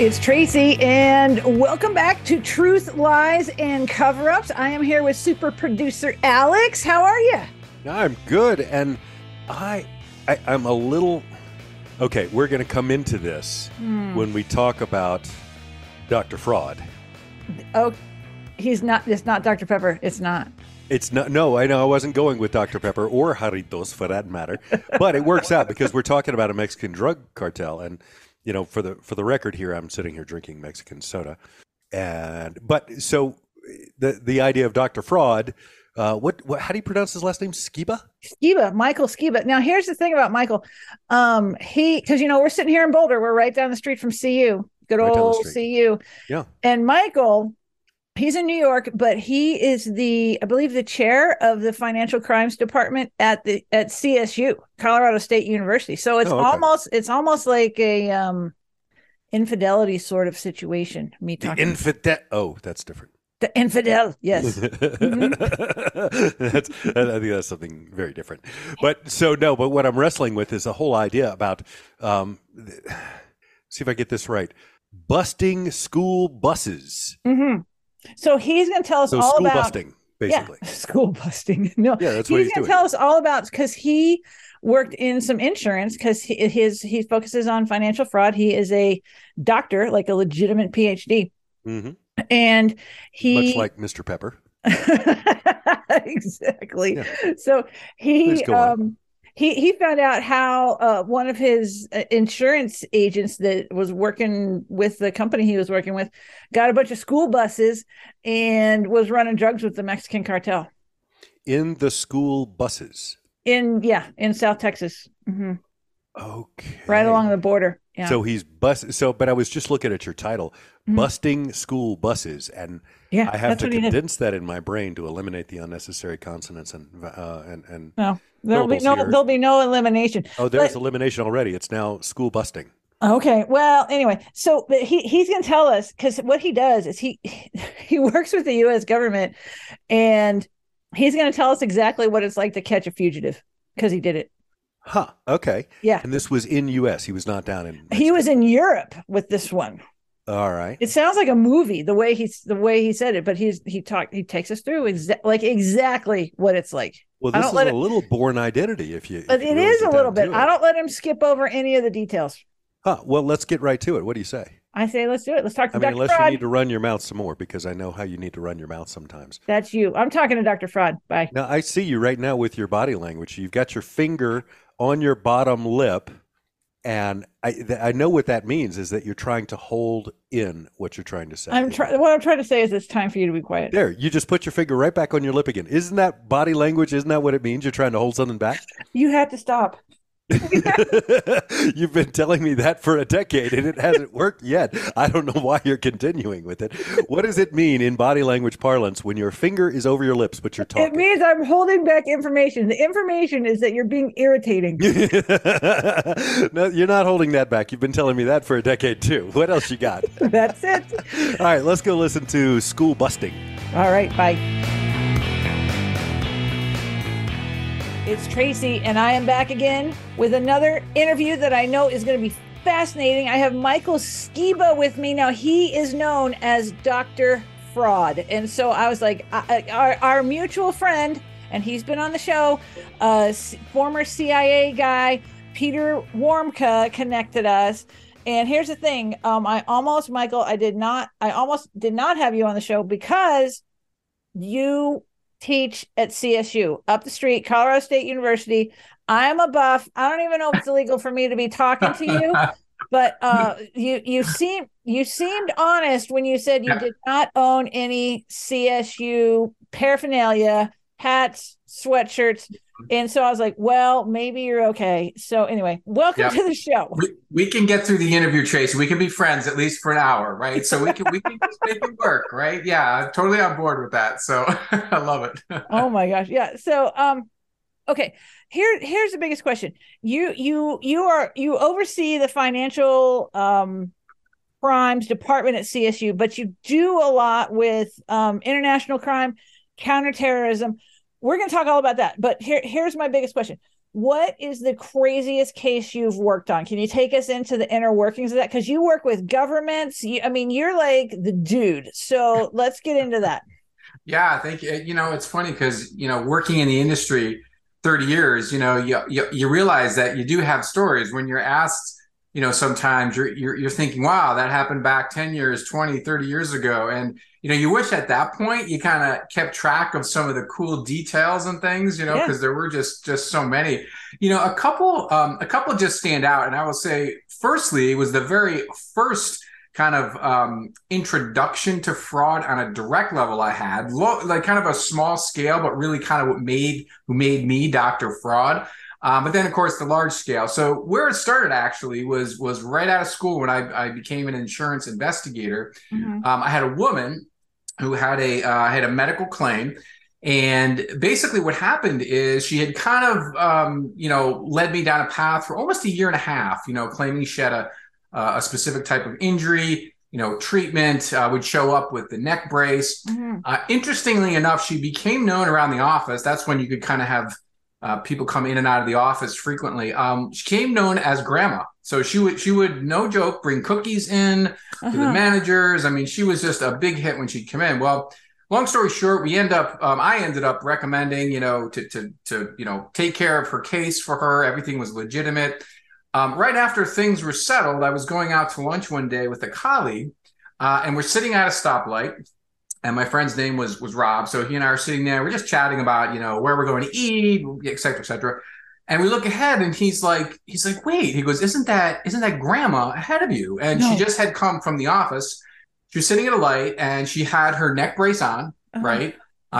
It's Tracy, and welcome back to Truth, Lies, and Cover-Ups. I am here with super producer Alex. How are you? I'm good, and I'm a little... Okay, we're going to come into this when we talk about Dr. Fraud. Oh, he's not. It's not Dr. Pepper. It's not. It's not. No, I know. I wasn't going with Dr. Pepper or Jarritos, for that matter. But it works out because we're talking about a Mexican drug cartel, and... You know, for the record here, I'm sitting here drinking Mexican soda, so the idea of Dr. Fraud, how do you pronounce his last name? Skiba? Skiba, Michael Skiba. Now here's the thing about Michael, because we're sitting here in Boulder, we're right down the street from CU, good right old CU. Yeah. And Michael, he's in New York, but he is I believe the chair of the financial crimes department at CSU, Colorado State University. So it's almost like a infidelity sort of situation. Me talking. That's different. The infidel, yes. Mm-hmm. I think that's something very different. But what I'm wrestling with is a whole idea about. See if I get this right. Busting school buses. Mm-hmm. So he's going to tell us all about school busting, basically. Yeah, school busting. No, yeah, that's what he's going to tell us all about because he worked in some insurance because he focuses on financial fraud. He is a doctor, like a legitimate PhD, and he much like Mr. Pepper. Exactly. Yeah. So he found out how one of his insurance agents that was working with the company he was working with got a bunch of school buses and was running drugs with the Mexican cartel. In the school buses? In South Texas. Mm-hmm. Okay. Right along the border. Yeah. So he's but I was just looking at your title, Busting School Buses, and yeah, I have to condense that in my brain to eliminate the unnecessary consonants and no, there'll be no elimination. Oh, there's elimination already. It's now school busting. Okay. Well, anyway, so he's going to tell us because what he does is he works with the U.S. government, and he's going to tell us exactly what it's like to catch a fugitive because he did it. Huh. Okay. Yeah. And this was in U.S. He was not down in Mexico. He was in Europe with this one. All right. It sounds like a movie the way he said it, but he takes us through exactly what it's like. Well, this is a little born identity if it is a little bit. I don't let him skip over any of the details. Huh. Well, let's get right to it. What do you say? I say let's do it. Let's talk to Dr. Fraud. Unless you need to run your mouth some more, because I know how you need to run your mouth sometimes. That's you. I'm talking to Dr. Fraud. Bye. Now, I see you right now with your body language. You've got your finger on your bottom lip, and I know what that means is that you're trying to hold in what you're trying to say. What I'm trying to say is it's time for you to be quiet. There, you just put your finger right back on your lip again. Isn't that body language? Isn't that what it means? You're trying to hold something back? You have to stop. You've been telling me that for a decade and it hasn't worked yet. I don't know why you're continuing with it. What does it mean in body language parlance when your finger is over your lips but you're talking? It means I'm holding back information. The information is that you're being irritating. No, you're not holding that back. You've been telling me that for a decade too. What else you got? That's it. All right, let's go listen to School Busting. All right, bye. It's Tracy, and I am back again with another interview that I know is going to be fascinating. I have Michael Skiba with me. Now, he is known as Dr. Fraud. And so I was like, our mutual friend, and he's been on the show, former CIA guy, Peter Warmka connected us. And here's the thing. I almost did not have you on the show because you teach at CSU up the street, Colorado State University. I'm a buff. I don't even know if it's illegal for me to be talking to you, but you seemed honest when you said you did not own any CSU paraphernalia, hats, sweatshirts. And so I was like, well, maybe you're okay. So anyway, welcome to the show. We can get through the interview, Tracy. We can be friends at least for an hour, right? So we can just make it work, right? Yeah, I'm totally on board with that. So I love it. Oh my gosh. Yeah. So okay. Here's the biggest question. You oversee the financial crimes department at CSU, but you do a lot with international crime, counterterrorism. We're going to talk all about that, but here's my biggest question. What is the craziest case you've worked on? Can you take us into the inner workings of that? Because you work with governments. You're like the dude. So let's get into that. Yeah, thank you. You know, it's funny because, you know, working in the industry 30 years, you know, you realize that you do have stories when you're asked, you know, sometimes you're thinking, wow, that happened back 10 years, 20, 30 years ago. And, you know, you wish at that point you kind of kept track of some of the cool details and things, you know, because there were just so many, you know, a couple just stand out. And I will say, firstly, it was the very first kind of introduction to fraud on a direct level I had, like kind of a small scale, but really kind of who made me Dr. Fraud. But then, of course, the large scale. So where it started actually was right out of school when I became an insurance investigator. Mm-hmm. I had a woman who had a medical claim. And basically what happened is she had kind of, led me down a path for almost a year and a half, you know, claiming she had a specific type of injury, you know, treatment, would show up with the neck brace. Mm-hmm. Interestingly enough, she became known around the office. That's when you could kind of have people come in and out of the office frequently. She came known as Grandma. So she would, no joke, bring cookies in to the managers. I mean, she was just a big hit when she'd come in. Well, long story short, I ended up recommending, you know, to you know, take care of her case for her. Everything was legitimate. Right after things were settled, I was going out to lunch one day with a colleague, and we're sitting at a stoplight. And my friend's name was Rob. So he and I are sitting there. We're just chatting about, you know, where we're going to eat, et cetera, et cetera. And we look ahead and he's like, wait, he goes, isn't that Grandma ahead of you? And no. She just had come from the office. She was sitting at a light and she had her neck brace on, right?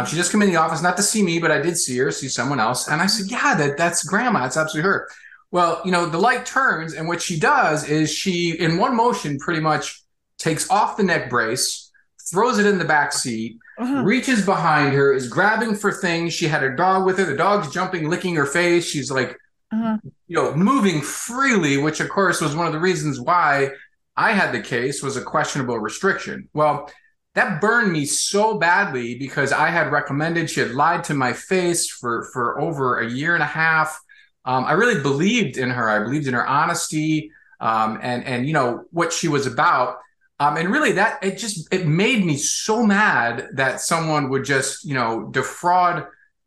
She just came in the office, not to see me, but I did see her, see someone else. And I said, yeah, that's Grandma. That's absolutely her. Well, you know, the light turns and what she does is she, in one motion, pretty much takes off the neck brace, throws it in the back seat, reaches behind her, is grabbing for things. She had her dog with her. The dog's jumping, licking her face. She's like, you know, moving freely, which of course was one of the reasons why I had the case was a questionable restriction. Well, that burned me so badly because I had recommended she had lied to my face for over a year and a half. I really believed in her. I believed in her honesty and you know, what she was about. And really that it made me so mad that someone would just, you know, defraud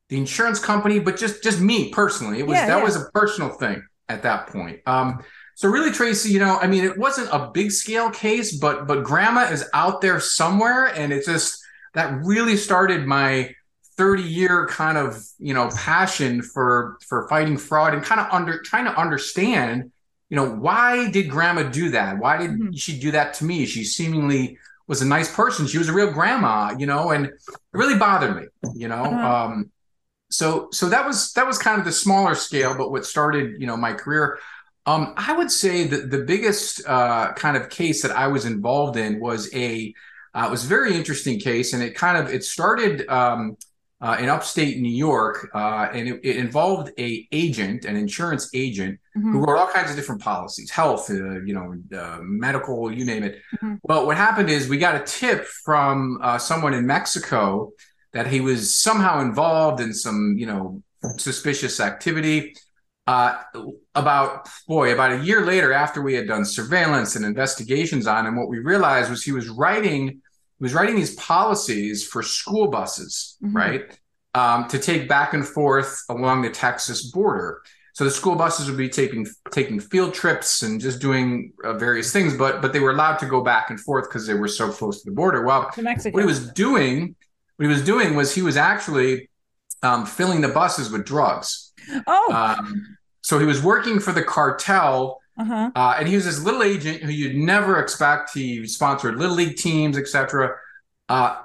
the insurance company, but just me personally. It was was a personal thing at that point. So really, Tracy, you know, I mean, it wasn't a big scale case, but Grandma is out there somewhere. And it just that really started my 30-year kind of, you know, passion for fighting fraud and kind of trying to understand, you know, why did Grandma do that? Why did she do that to me? She seemingly was a nice person. She was a real grandma, you know, and it really bothered me, you know. So that was kind of the smaller scale, but what started, you know, my career. I would say that the biggest kind of case that I was involved in was a very interesting case, and it started in upstate New York, and it involved an insurance agent who wrote all kinds of different policies, health, medical, you name it. Well, what happened is we got a tip from someone in Mexico that he was somehow involved in some, you know, suspicious activity. About a year later, after we had done surveillance and investigations on him, what we realized was he was writing these policies for school buses, right, to take back and forth along the Texas border. So the school buses would be taking field trips and just doing various things, but they were allowed to go back and forth because they were so close to the border. Well, what he was doing was he was actually filling the buses with drugs. Oh, so he was working for the cartel. And he was this little agent who you'd never expect. He sponsored little league teams, et cetera.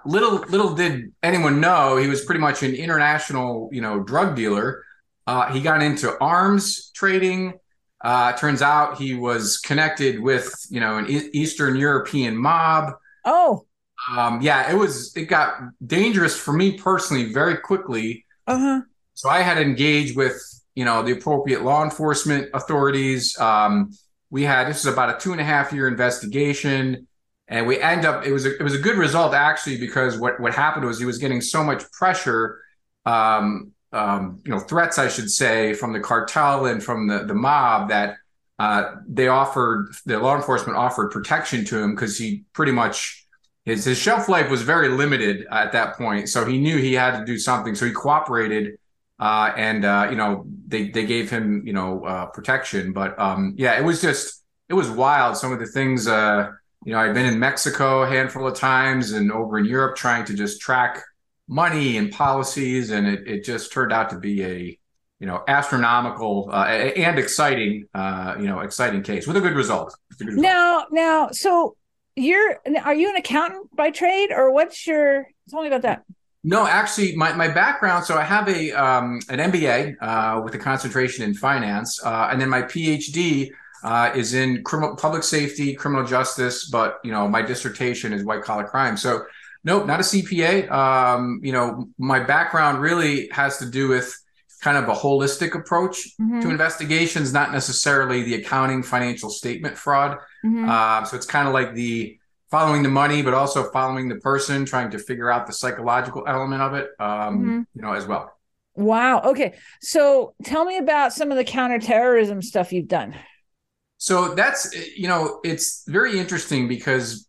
Little did anyone know he was pretty much an international, you know, drug dealer He got into arms trading. Turns out he was connected with, you know, an Eastern European mob. Oh. Yeah, it got dangerous for me personally very quickly. Uh-huh. So I had to engage with, you know, the appropriate law enforcement authorities. This is about a 2.5-year investigation, and we end up, it was a good result actually, because what happened was he was getting so much pressure, threats, I should say, from the cartel and from the mob that the law enforcement offered protection to him, because he pretty much, his shelf life was very limited at that point. So he knew he had to do something. So he cooperated, they gave him, protection. But it was wild. Some of the things, I've been in Mexico a handful of times and over in Europe trying to just track money and policies, and it just turned out to be a astronomical and exciting case with a good result. So are you an accountant by trade, or what's your? Tell me about that. No, actually, my background. So I have a an MBA with a concentration in finance, and then my PhD is in public safety, criminal justice. But my dissertation is white collar crime. So. Nope, not a CPA. My background really has to do with kind of a holistic approach to investigations, not necessarily the accounting financial statement fraud. Mm-hmm. So it's kind of like the following the money, but also following the person, trying to figure out the psychological element of it, as well. Wow. Okay. So tell me about some of the counterterrorism stuff you've done. So that's, it's very interesting because,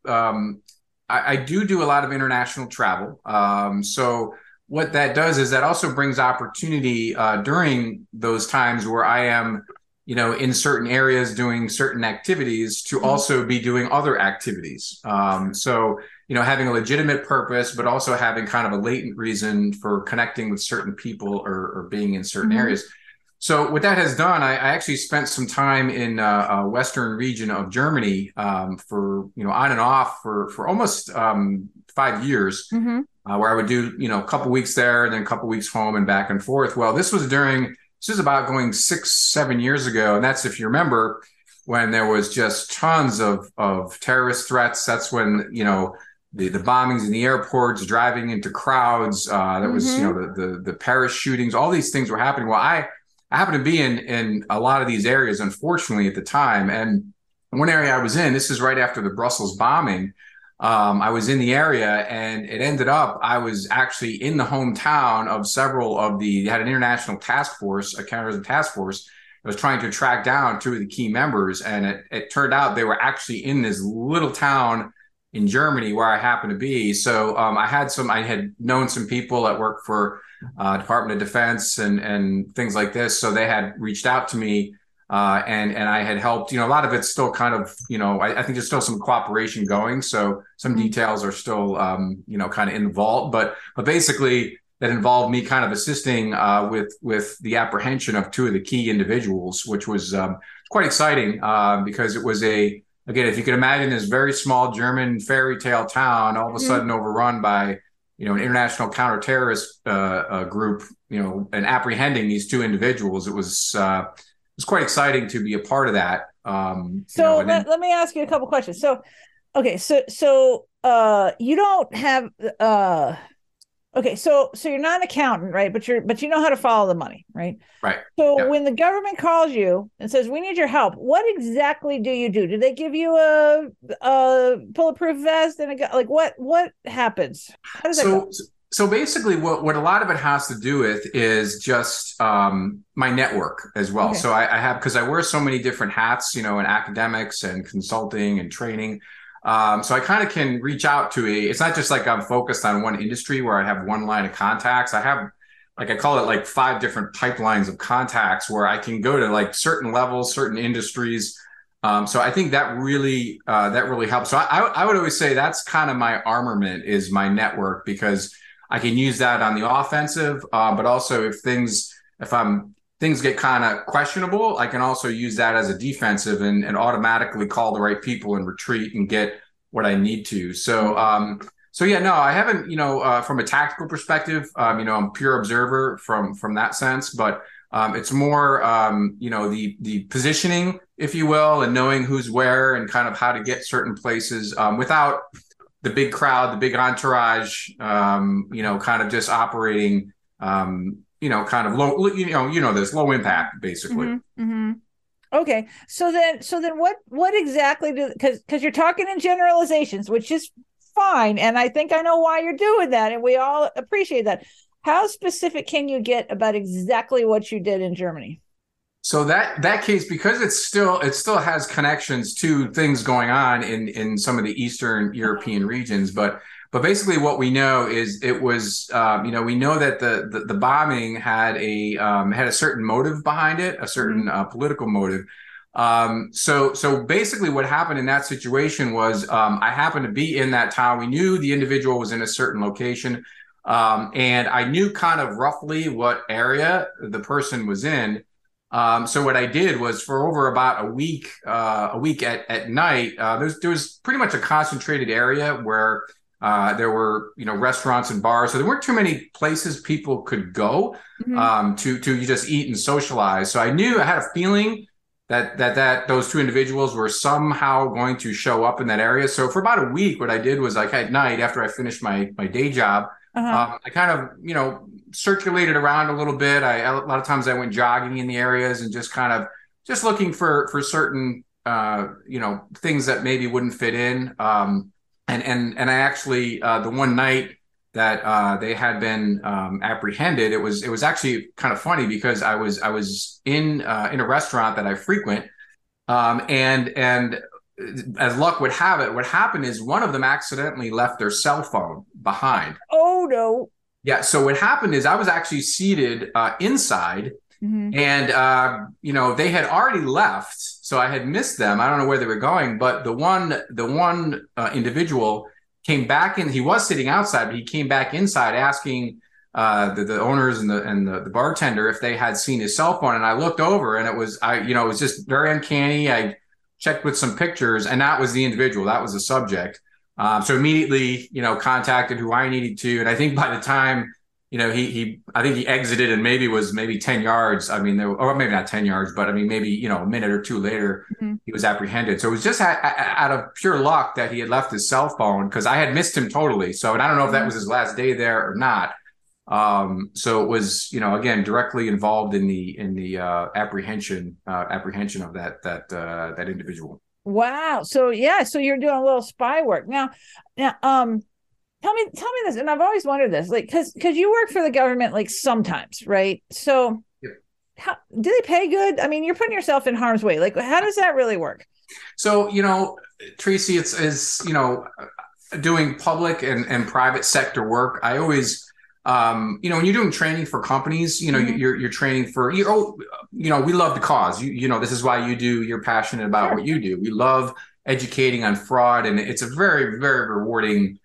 I do a lot of international travel. So what that does is that also brings opportunity during those times where I am, in certain areas doing certain activities to also be doing other activities. So having a legitimate purpose, but also having kind of a latent reason for connecting with certain people or being in certain areas. So what that has done, I actually spent some time in a western region of Germany on and off for almost 5 years, where I would do, a couple weeks there and then a couple weeks home and back and forth. Well, this is about going 6-7 years ago. And that's, if you remember, when there was just tons of terrorist threats. That's when, the bombings in the airports, driving into crowds, that was, the Paris shootings, all these things were happening. Well, I happened to be in a lot of these areas, unfortunately, at the time. And one area I was in, this is right after the Brussels bombing, I was in the area, and it ended up I was actually in the hometown of several of they had an international task force, a counterterrorism task force, that was trying to track down two of the key members. And it turned out they were actually in this little town in Germany where I happened to be. So I had known some people that worked for Department of Defense and things like this. So they had reached out to me and I had helped, a lot of it's still kind of, I think there's still some cooperation going. So some details are still, kind of in the vault, but basically that involved me kind of assisting with the apprehension of two of the key individuals, which was quite exciting because it was again, if you can imagine this very small German fairy tale town, all of a sudden overrun by, an international counterterrorist group, and apprehending these two individuals, it was quite exciting to be a part of that. Let me ask you a couple questions. So, okay, so you don't have so you're not an accountant, right? But you know how to follow the money, right? Right. So when the government calls you and says, we need your help, what exactly do you do? Do they give you a bulletproof vest and what happens? How does that go? So basically what a lot of it has to do with is just my network as well. Okay. So I have, because I wear so many different hats, in academics and consulting and training. So I kind of can reach out to it's not just like I'm focused on one industry where I have one line of contacts. I have, I call it 5 different pipelines of contacts where I can go to certain levels, certain industries. So I think that really helps. So I would always say that's kind of my armament is my network, because I can use that on the offensive. But also if things get kind of questionable, I can also use that as a defensive and automatically call the right people and retreat and get what I need to. So, I haven't, from a tactical perspective, I'm a pure observer from that sense. But It's more, the positioning, if you will, and knowing who's where and kind of how to get certain places without the big crowd, the big entourage, kind of just operating, kind of low, this low impact, basically. Mm-hmm, mm-hmm. Okay. So then what exactly do, because you're talking in generalizations, which is fine. And I think I know why you're doing that. And we all appreciate that. How specific can you get about exactly what you did in Germany? So that case, because it still has connections to things going on in some of the Eastern European regions. But basically what we know is it was, we know that the bombing had a certain motive behind it, a certain political motive. So basically what happened in that situation was I happened to be in that town. We knew the individual was in a certain location. And I knew kind of roughly what area the person was in. So what I did was for over about a week at night, there was pretty much a concentrated area where there were, restaurants and bars. So there weren't too many places people could go to just eat and socialize. So I knew I had a feeling that those two individuals were somehow going to show up in that area. So for about a week, what I did was like at night after I finished my day job, I kind of, circulated around a little bit. A lot of times I went jogging in the areas and just kind of just looking for certain, things that maybe wouldn't fit in. And I actually the one night that they had been apprehended, it was actually kind of funny because I was in a restaurant that I frequent, and as luck would have it, what happened is one of them accidentally left their cell phone behind. Oh, no. Yeah. So what happened is I was actually seated inside and, they had already left. So I had missed them. I don't know where they were going. But the one individual came back in. He was sitting outside, but he came back inside asking the owners and the bartender if they had seen his cell phone. And I looked over and it was just very uncanny. I checked with some pictures, and that was the individual. That was the subject. So immediately, contacted who I needed to. And I think by the time, he exited and maybe 10 yards. I mean, or maybe not 10 yards, but I mean, maybe, a minute or two later, he was apprehended. So it was just out of pure luck that he had left his cell phone because I had missed him totally. So, and I don't know if that was his last day there or not. So it was, again, directly involved in the apprehension of that individual. Wow. So, yeah. So you're doing a little spy work now. Tell me this. And I've always wondered this, like, cause you work for the government, like sometimes, right? So yeah. How do they pay good? I mean, you're putting yourself in harm's way. Like, how does that really work? So, Tracy, it's doing public and private sector work. I always, when you're doing training for companies, you're training for, we love the cause, this is why you do, you're passionate about what you do. We love educating on fraud, and it's a very, very rewarding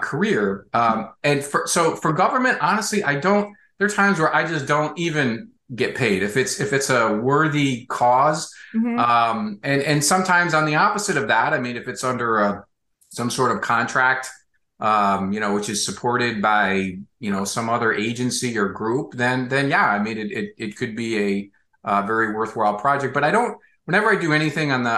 career. And for government, honestly, there are times where I just don't even get paid if it's a worthy cause. And sometimes on the opposite of that, I mean, if it's under some sort of contract, which is supported by, some other agency or group, then yeah, I mean, it could be a very worthwhile project. But I don't, whenever I do anything on the,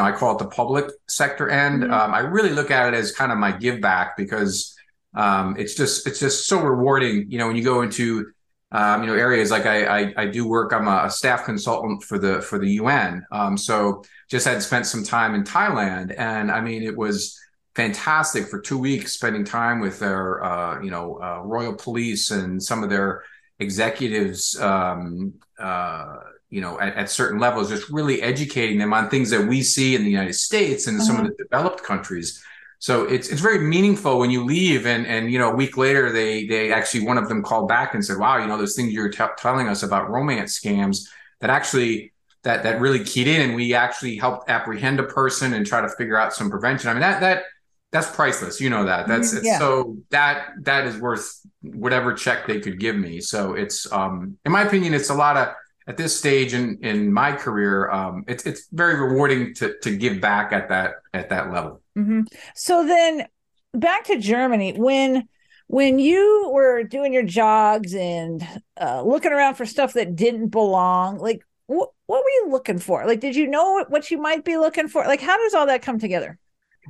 I call it the public sector end, I really look at it as kind of my give back because it's just so rewarding, when you go into, areas like I do work, I'm a staff consultant for the UN. So just had spent some time in Thailand, and I mean, it was fantastic for 2 weeks spending time with their, royal police and some of their executives, at certain levels, just really educating them on things that we see in the United States and some of the developed countries. So it's very meaningful when you leave and a week later, they actually, one of them called back and said, wow, those things you're telling us about romance scams that actually that really keyed in, and we actually helped apprehend a person and try to figure out some prevention. I mean, that's priceless. So that is worth whatever check they could give me. So it's, in my opinion, it's a lot of, at this stage in my career, it's very rewarding to give back at that level. Mm-hmm. So then back to Germany, when when you were doing your jogs and looking around for stuff that didn't belong, like what were you looking for? Like, did you know what you might be looking for? Like, how does all that come together?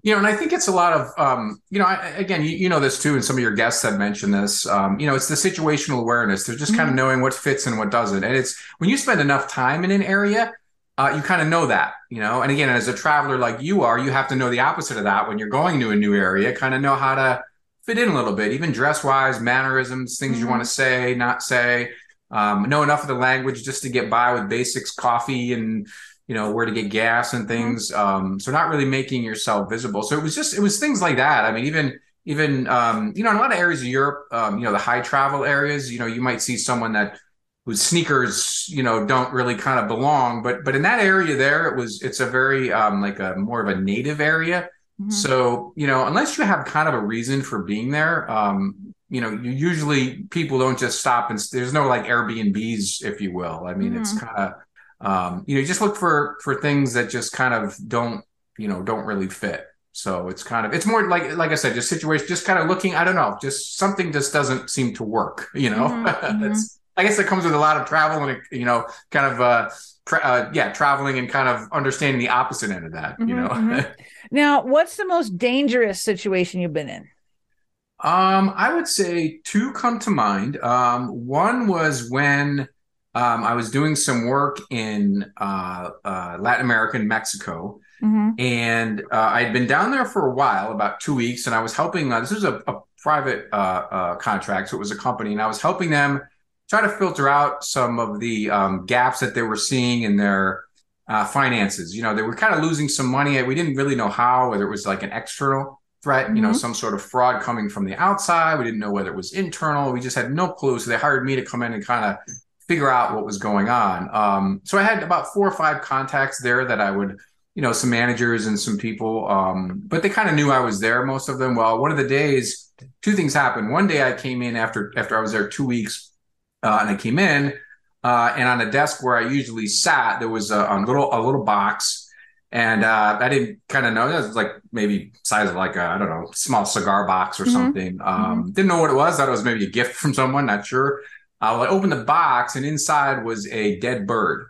You know, and I think it's a lot of, you know this too, and some of your guests have mentioned this, it's the situational awareness. They're just kind of knowing what fits and what doesn't. And it's when you spend enough time in an area, you kind of know that, you know, and again, as a traveler like you are, you have to know the opposite of that when you're going to a new area, kind of know how to fit in a little bit, even dress wise, mannerisms, things you want to say, not say, know enough of the language just to get by with basics, coffee and, you know, where to get gas and things. So not really making yourself visible. So it was things like that. I mean, even in a lot of areas of Europe, the high travel areas, you know, you might see someone whose sneakers, you know, don't really kind of belong, but in that area there, it's a very, like a more of a native area. Mm-hmm. So, you know, unless you have kind of a reason for being there, usually people don't just stop and there's no like Airbnbs, if you will. I mean, it's kind of, you just look for things that just kind of don't really fit. So it's kind of, it's more like I said, just situation, just kind of looking, I don't know, just something just doesn't seem to work, you know, that's, I guess it comes with a lot of travel and, traveling and kind of understanding the opposite end of that, Now, what's the most dangerous situation you've been in? I would say two come to mind. One was when I was doing some work in Latin America and Mexico. And I'd been down there for a while, about 2 weeks, and I was helping, this was a private contract, so it was a company, and I was helping them try to filter out some of the gaps that they were seeing in their finances. You know, they were kind of losing some money. We didn't really know how, whether it was like an external threat, some sort of fraud coming from the outside. We didn't know whether it was internal. We just had no clue. So they hired me to come in and kind of figure out what was going on. So I had about 4 or 5 contacts there that I would, some managers and some people, but they kind of knew I was there, most of them. Well, one of the days, two things happened. One day I came in after I was there 2 weeks, and I came in, and on a desk where I usually sat, there was a little box, and I didn't kind of know. It was like maybe size of like small cigar box or something. Didn't know what it was. Thought it was maybe a gift from someone. Not sure. I opened the box, and inside was a dead bird.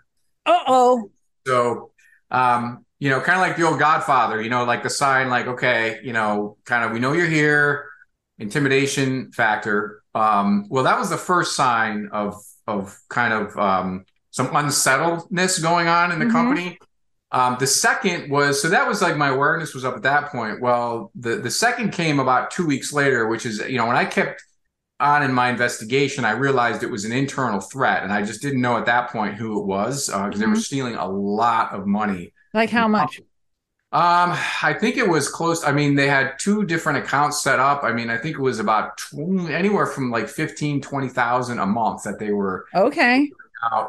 Uh-oh. So, kind of like the old Godfather. Like the sign, like okay, kind of we know you're here. Intimidation factor. Well, that was the first sign of kind of some unsettledness going on in the company. The second was, so that was like my awareness was up at that point. Well, the second came about 2 weeks later, which is, when I kept on in my investigation, I realized it was an internal threat. And I just didn't know at that point who it was because they were stealing a lot of money. Like how much? I think it was close. I mean, they had 2 different accounts set up. I mean, I think it was about anywhere from like 15, 20,000 a month that they were out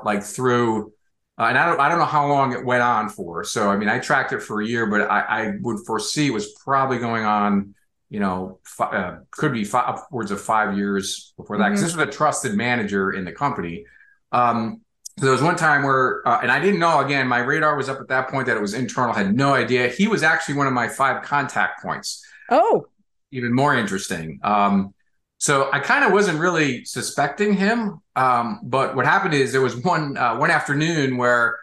like through. And I don't know how long it went on for. So, I mean, I tracked it for a year, but I would foresee it was probably going on, could be upwards of 5 years before that. Because this was a trusted manager in the company. So there was one time where, and I didn't know, again, my radar was up at that point that it was internal, had no idea. He was actually one of my 5 contact points. Oh. Even more interesting. So I kind of wasn't really suspecting him. But what happened is there was one afternoon where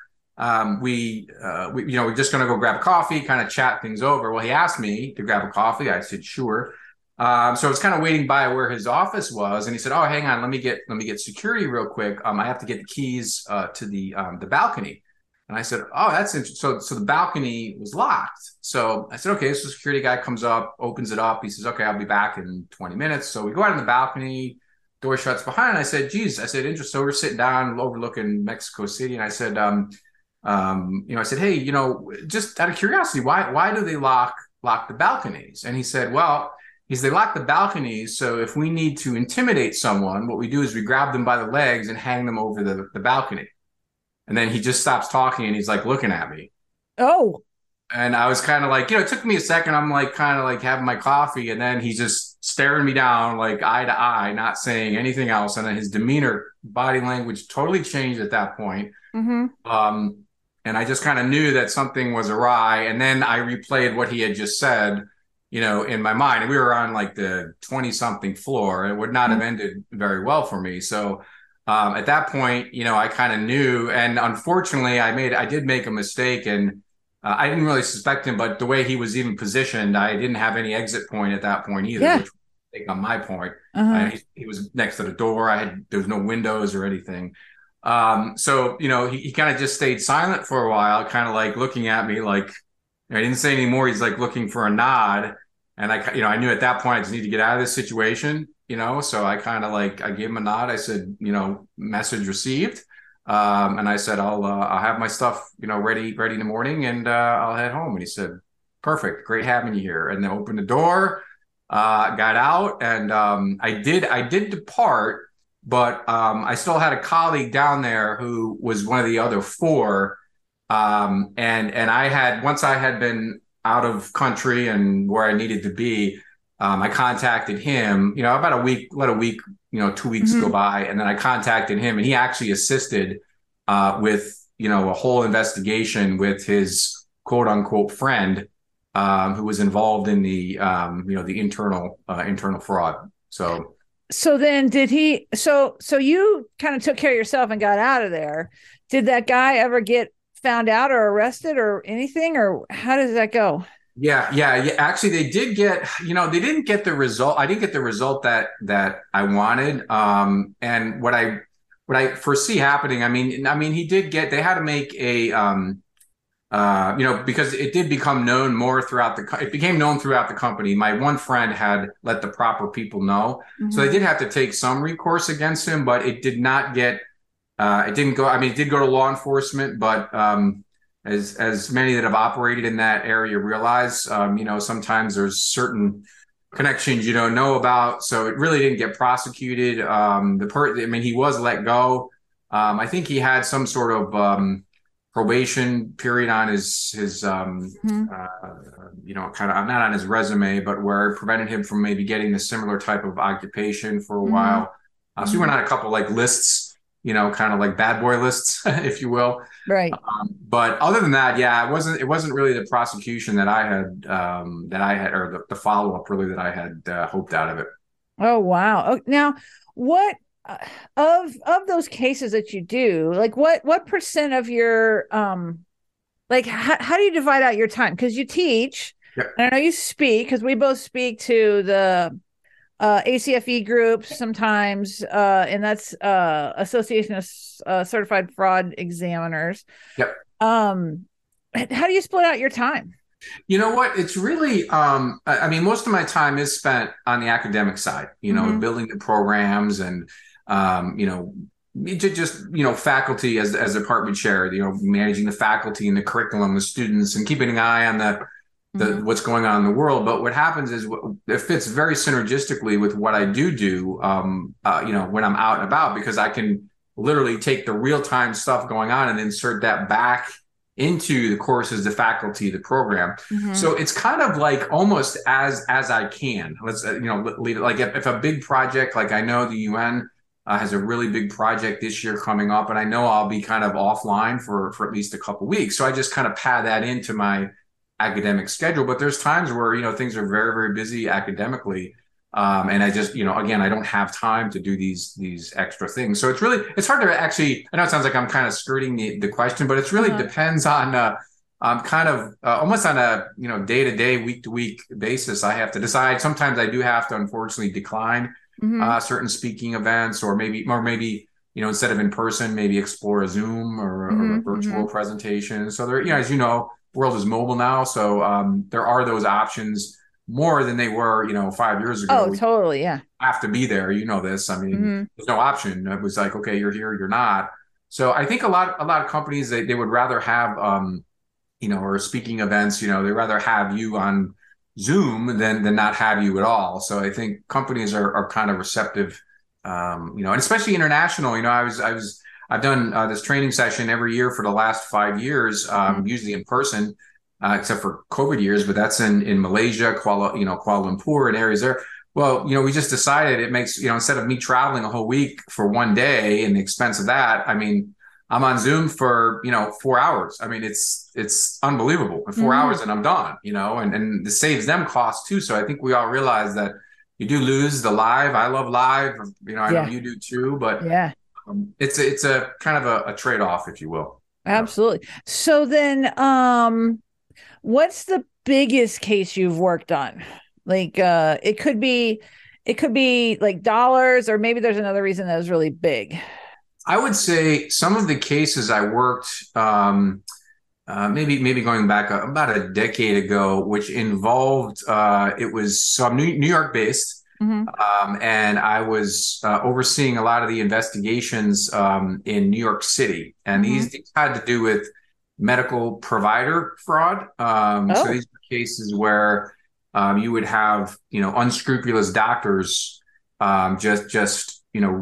we were just going to go grab a coffee, kind of chat things over. Well, he asked me to grab a coffee. I said, sure. So I was kind of waiting by where his office was, and he said, "Oh, hang on, let me get security real quick. I have to get the keys to the balcony." And I said, "Oh, that's interesting." So the balcony was locked. So I said, "Okay." So the security guy comes up, opens it up. He says, "Okay, I'll be back in 20 minutes." So we go out on the balcony. Door shuts behind. I said, "Geez," I said, "Interesting." So we're sitting down, overlooking Mexico City, and I said, I said, "Hey, just out of curiosity, why do they lock the balconies?" And he said, "Well." They lock the balconies, so if we need to intimidate someone, what we do is we grab them by the legs and hang them over the balcony. And then he just stops talking and he's like looking at me. Oh. And I was kind of like, it took me a second. I'm like kind of like having my coffee, and then he's just staring me down like eye to eye, not saying anything else. And then his demeanor, body language totally changed at that point. And I just kind of knew that something was awry. And then I replayed what he had just said. you know, in my mind, we were on like the 20-something floor. It would not have ended very well for me. So at that point, you know, I kind of knew, and unfortunately, I did make a mistake, and I didn't really suspect him, but the way he was even positioned, I didn't have any exit point at that point either, which was a mistake on my point. He was next to the door. There was no windows or anything. So, you know, he kind of just stayed silent for a while, kind of like looking at me like, I didn't say any more. He's like looking for a nod. And I, you know, I knew at that point I just need to get out of this situation, you know? So I kind of like, I gave him a nod. I said, you know, message received. And I said, I'll have my stuff, you know, ready in the morning, and I'll head home. And he said, perfect. Great having you here. And then opened the door, got out, and I did depart, but I still had a colleague down there who was one of the other four. And once I had been out of country and where I needed to be, I contacted him, you know, about a week, let a week, you know, 2 weeks go by. And then I contacted him, and he actually assisted with, you know, a whole investigation with his quote unquote friend who was involved in the, you know, the internal fraud. So then did he, so you kind of took care of yourself and got out of there. Did that guy ever get found out or arrested or anything, or how does that go? Yeah. Actually, they did get, you know, they didn't get the result. I didn't get the result that I wanted. And what I foresee happening, I mean, they had to make a, you know, because it did become known more throughout it became known throughout the company. My one friend had let the proper people know. So they did have to take some recourse against him, but it did not get, it didn't go, I mean, it did go to law enforcement, but, as many that have operated in that area realize, you know, sometimes there's certain connections you don't know about. So it really didn't get prosecuted. He was let go. I think he had some sort of probation period on his you know, kind of not on his resume, but where it prevented him from maybe getting a similar type of occupation for a while. So we went on a couple like lists, you know, kind of like bad boy lists, if you will. Right. But other than that, yeah, it wasn't really the prosecution that I had, or the follow-up really that I had hoped out of it. Oh, wow. Now, what of those cases that you do, like what percent of your, like how do you divide out your time? Cause you teach, and I know you speak, cause we both speak to the ACFE groups sometimes, and that's Association of Certified Fraud Examiners. Yep. How do you split out your time? You know what? It's really, most of my time is spent on the academic side, you know, building the programs and, you know, just, you know, faculty as department chair, you know, managing the faculty and the curriculum, the students, and keeping an eye on what's going on in the world. But what happens is it fits very synergistically with what I do, you know, when I'm out and about, because I can literally take the real time stuff going on and insert that back into the courses, the faculty, the program. So it's kind of like almost as I can. Let's, you know, leave it like if a big project, like I know the UN has a really big project this year coming up, and I know I'll be kind of offline for at least a couple of weeks. So I just kind of pad that into my academic schedule, but there's times where, you know, things are very, very busy academically. And I just, you know, again, I don't have time to do these extra things. So it's hard to actually, I know it sounds like I'm kind of skirting the question, but it's really depends on kind of almost on a, you know, day-to-day, week-to-week basis. I have to decide. Sometimes I do have to, unfortunately, decline certain speaking events, or maybe, you know, instead of in person, maybe explore a Zoom or a virtual presentation. So there, you know, as you know, world is mobile now, so there are those options more than they were, you know, 5 years ago. Oh, totally, yeah. Have to be there, you know this. I mean, there's no option. It was like, okay, you're here, you're not. So I think a lot of companies they would rather have, you know, or speaking events, you know, they rather have you on Zoom than not have you at all. So I think companies are kind of receptive, you know, and especially international. You know, I've done this training session every year for the last 5 years, usually in person, except for COVID years, but that's in Malaysia, Kuala Lumpur and areas there. Well, you know, we just decided it makes, you know, instead of me traveling a whole week for one day and the expense of that, I mean, I'm on Zoom for, 4 hours. I mean, it's unbelievable. For 4 hours and I'm done, and this saves them costs too. So I think we all realize that you do lose the live. I love live, I know you do too, but it's a kind of a trade-off, if you will. Absolutely. So then, what's the biggest case you've worked on? Like, it could be like dollars, or maybe there's another reason that was really big. I would say some of the cases I worked, maybe going back about a decade ago, which involved, I'm New York based, and I was overseeing a lot of the investigations in New York City. And these had to do with medical provider fraud. So these were cases where you would have, unscrupulous doctors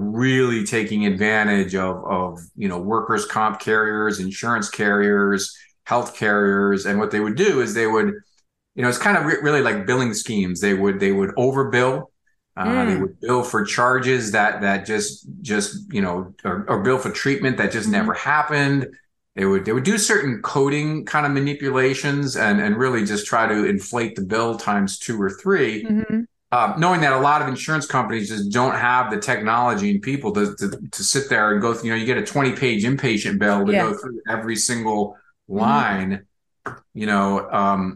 really taking advantage of workers' comp carriers, insurance carriers, health carriers. And what they would do is they would, it's kind of really like billing schemes. They would overbill. They would bill for charges that or bill for treatment that just never happened. They would do certain coding kind of manipulations and really just try to inflate the bill times 2 or 3. Knowing that a lot of insurance companies just don't have the technology and people to sit there and go through, you get a 20-page inpatient bill to go through every single line, now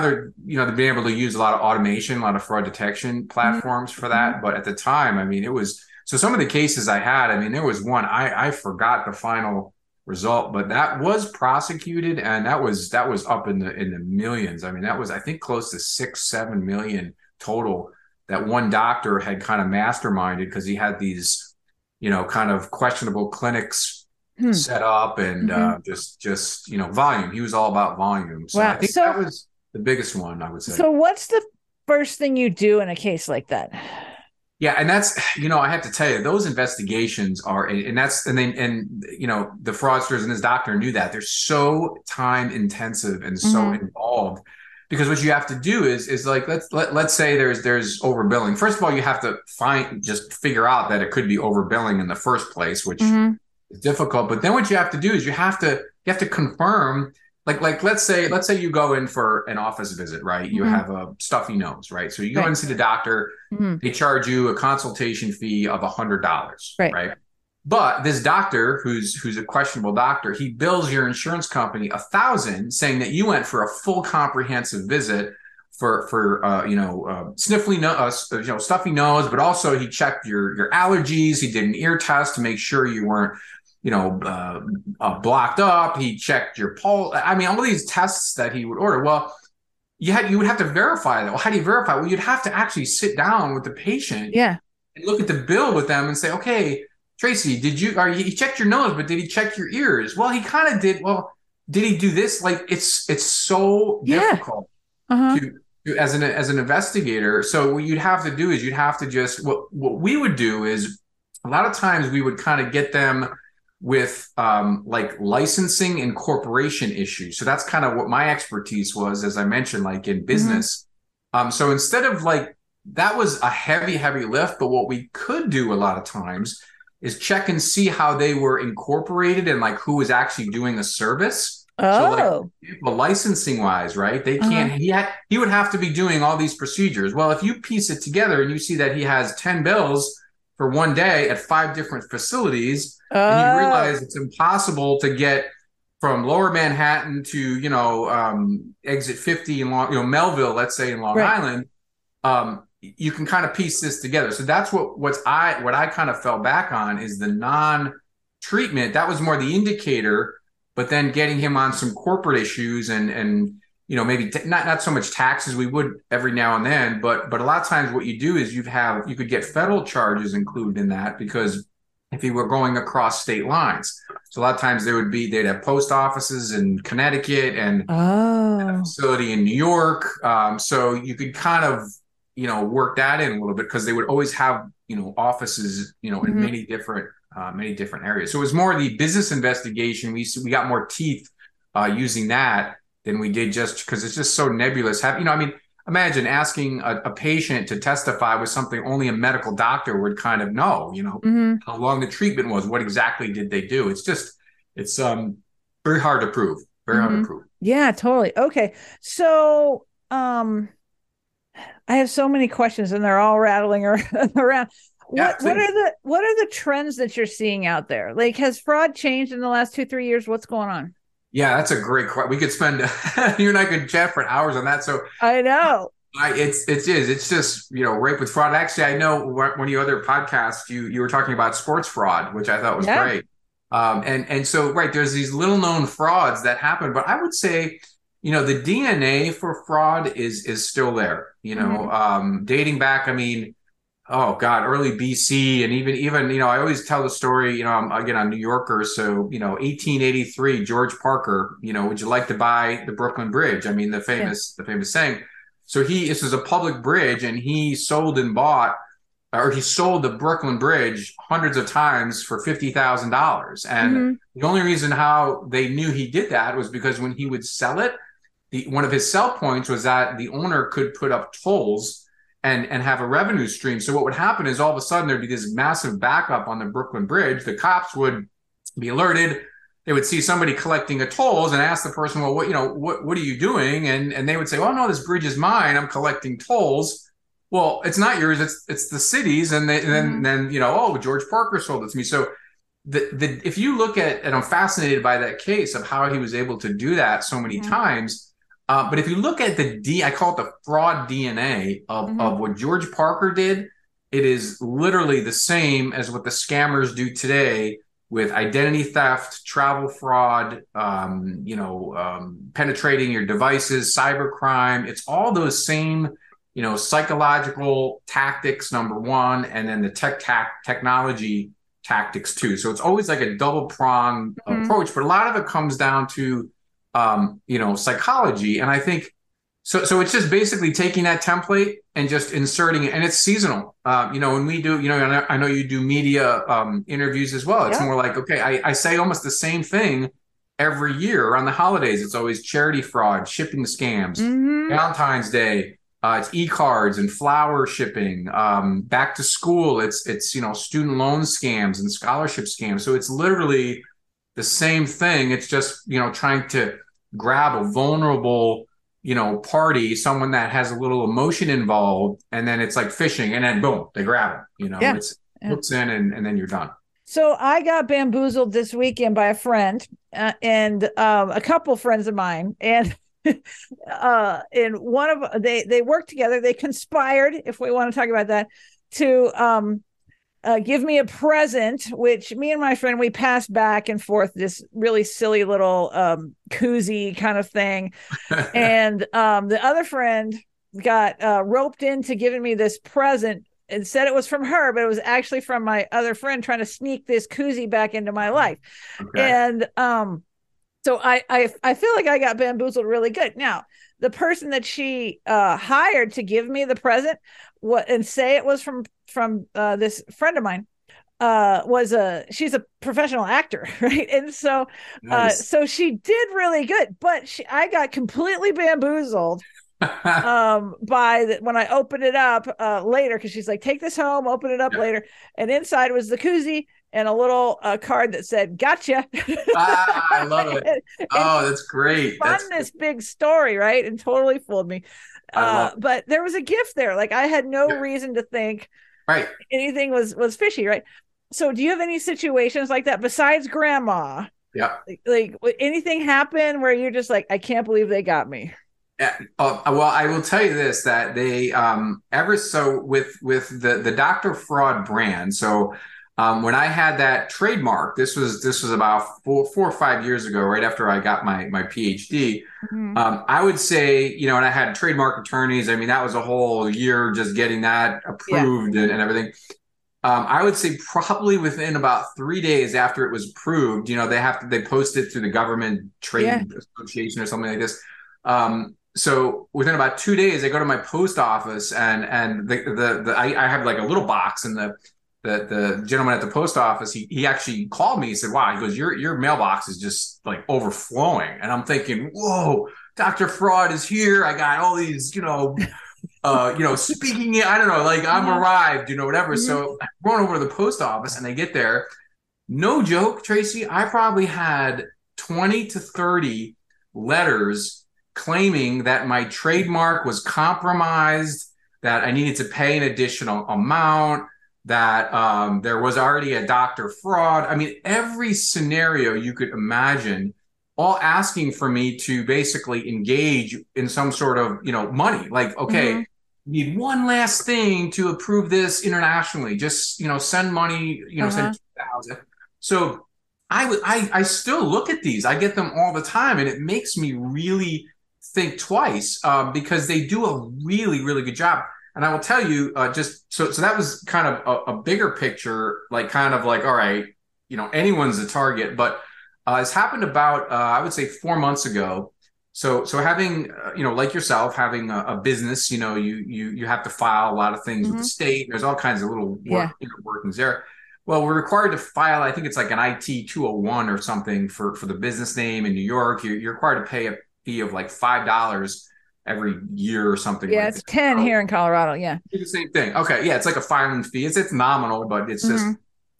they're, they've been able to use a lot of automation, a lot of fraud detection platforms for that. But at the time, it was, so some of the cases I had, there was one, I forgot the final result, but that was prosecuted and that was up in the millions. That was, I think, close to 6-7 million total that one doctor had kind of masterminded, because he had these, kind of questionable clinics set up and just volume. He was all about volume. So I think that was the biggest one, I would say. So what's the first thing you do in a case like that? Yeah. And that's, I have to tell you, those investigations are, and the fraudsters and this doctor knew that they're so time intensive and so involved. Because what you have to do is like, let's say there's overbilling. First of all, you have to figure out that it could be overbilling in the first place, which is difficult. But then what you have to do is you have to confirm, like let's say you go in for an office visit, right? You have a stuffy nose, right? So you go and see the doctor. They charge you a consultation fee of $100, right? But this doctor, who's a questionable doctor, he bills your insurance company $1,000, saying that you went for a full comprehensive visit for sniffly nose, stuffy nose, but also he checked your allergies. He did an ear test to make sure you weren't, blocked up. He checked your pulse. All these tests that he would order. Well, you would have to verify that. Well, how do you verify? Well, you'd have to actually sit down with the patient, and look at the bill with them and say, okay, Tracy, he checked your nose, but did he check your ears? Well, he kind of did. Well, did he do this? Like it's so difficult to as an investigator. So what you'd have to do is what we would do is a lot of times we would kind of get them with like licensing and corporation issues. So that's kind of what my expertise was, as I mentioned, like in business. So instead of like, that was a heavy, heavy lift, but what we could do a lot of times is check and see how they were incorporated and like who was actually doing the service. So like, licensing wise, right? They can't, he would have to be doing all these procedures. Well, if you piece it together and you see that he has 10 bills for one day at 5 different facilities, and you realize it's impossible to get from Lower Manhattan to, exit 50 in Melville, let's say in Long Island, you can kind of piece this together. So that's what I kind of fell back on is the non-treatment. That was more the indicator, but then getting him on some corporate issues and maybe not so much taxes. We would every now and then, but a lot of times what you do is you could get federal charges included in that, because if you were going across state lines, so a lot of times they'd have post offices in Connecticut and a facility in New York. So you could kind of, work that in a little bit, because they would always have, offices, in many different areas. So it was more the business investigation. We got more teeth using that than we did, just because it's just so nebulous. Imagine asking a patient to testify with something only a medical doctor would kind of know, how long the treatment was, what exactly did they do? It's just, it's very hard to prove. Very hard to prove. Yeah, totally. Okay. So I have so many questions and they're all rattling around. What are the trends that you're seeing out there? Like, has fraud changed in the last 2-3 years? What's going on? Yeah, that's a great question. We could spend you and I could chat for hours on that. So I know it's just, you know, rape with fraud. Actually, I know one of your other podcasts, you were talking about sports fraud, which I thought was great. And so, right, there's these little known frauds that happen, but I would say, you know, the DNA for fraud is still there, you know, dating back, I mean, early BC. And even, you know, I always tell the story, you know, I'm again, I'm New Yorker. So, you know, 1883, George Parker, you know, would you like to buy the Brooklyn Bridge? I mean, the famous saying. So this is a public bridge, and he sold the Brooklyn Bridge hundreds of times for $50,000. And the only reason how they knew he did that was because when he would sell it, one of his sell points was that the owner could put up tolls and have a revenue stream. So what would happen is all of a sudden there'd be this massive backup on the Brooklyn Bridge. The cops would be alerted. They would see somebody collecting a tolls and ask the person, well, what are you doing? And they would say, well, no, this bridge is mine. I'm collecting tolls. Well, it's not yours. It's the city's. And then, you know, George Parker sold it to me. So if you look at, and I'm fascinated by that case of how he was able to do that so many times. But if you look at I call it the fraud DNA of what George Parker did, it is literally the same as what the scammers do today with identity theft, travel fraud, penetrating your devices, cybercrime. It's all those same, you know, psychological tactics, number one, and then the technology tactics too. So it's always like a double prong approach, but a lot of it comes down to, psychology. And I think, so it's just basically taking that template and just inserting it, and it's seasonal. When we do, I know you do media interviews as well. It's more like, okay, I say almost the same thing every year around the holidays. It's always charity fraud, shipping scams, Valentine's Day, it's e-cards and flower shipping, back to school. It's, student loan scams and scholarship scams. So it's literally the same thing. It's just, trying to grab a vulnerable, party, someone that has a little emotion involved. And then it's like fishing, and then boom, they grab them, it's hooks in and then you're done. So I got bamboozled this weekend by a friend and a couple friends of mine, and and one of they worked together. They conspired, if we want to talk about that, to give me a present, which me and my friend, we passed back and forth this really silly little koozie kind of thing. And the other friend got roped into giving me this present and said it was from her, but it was actually from my other friend trying to sneak this koozie back into my life. Okay. And so I feel like I got bamboozled really good. Now, the person that she hired to give me the present and say it was from this friend of mine she's a professional actor, right? And so so she did really good, but I got completely bamboozled when I opened it up later, because she's like, take this home, open it up later. And inside was the koozie and a little card that said, gotcha. I love it. That's great. This big story, right? And totally fooled me. But there was a gift there. Like, I had no reason to think anything was fishy, right? So do you have any situations like that besides grandma? Yeah. Like anything happen where you're just like, I can't believe they got me? Yeah. Well, I will tell you this, that they with the Dr. Fraud brand, so when I had that trademark, this was about four or five years ago, right after I got my PhD. I would say, and I had trademark attorneys. I mean, that was a whole year just getting that approved and everything. I would say probably within about 3 days after it was approved, they post it through the government trade association or something like this. So within about 2 days, I go to my post office and I have like a little box in the gentleman at the post office, he actually called me. He said, wow, he goes, your mailbox is just like overflowing. And I'm thinking, whoa, Dr. Fraud is here. I got all these, speaking, I don't know, like I'm arrived, whatever. So I'm going over to the post office, and I get there No joke, Tracy, I probably had 20 to 30 letters claiming that my trademark was compromised, that I needed to pay an additional amount, that there was already a Dr. Fraud. I mean, every scenario you could imagine, all asking for me to basically engage in some sort of, you know, money. Like, okay, need one last thing to approve this internationally. Just, you know, send money, you know, send 2,000. So I still look at these. I get them all the time, and it makes me really think twice because they do a really, really good job. And I will tell you, just so that was kind of a bigger picture, like kind of like, all right, you know, anyone's a target. But it's happened about, I would say 4 months ago. So having, you know, like yourself, having a business, you know, you have to file a lot of things with the state. There's all kinds of little workings there. Well, we're required to file, I think it's like an IT 201 or something for the business name in New York. You're required to pay a fee of like $5 every year or something. Yeah, like it's that. 10 here in Colorado. Yeah. It's the same thing. Okay. Yeah. It's like a filing fee. It's nominal, but it's just,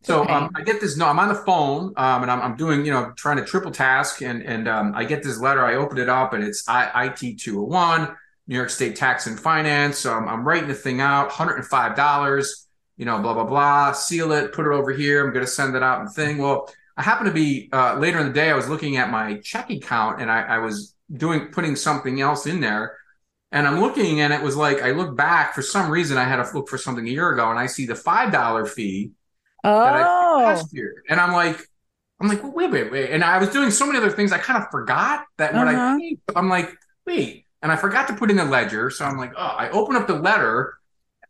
so I get this, I'm on the phone and I'm doing, you know, trying to triple task and I get this letter. I open it up and it's IT 201, New York State Tax and Finance. So I'm writing the thing out, $105. You know, blah, blah, blah, seal it, put it over here. I'm going to send it out and thing. Well, I happened to be later in the day, I was looking at my check account and I was putting something else in there. And I'm looking and it was like, I look back for some reason, I had to look for something a year ago and I see the $5 fee that I paid last year. And I'm like, well, wait. And I was doing so many other things. I kind of forgot that what I paid. I'm like, wait. And I forgot to put in the ledger. So I'm like, oh, I open up the letter.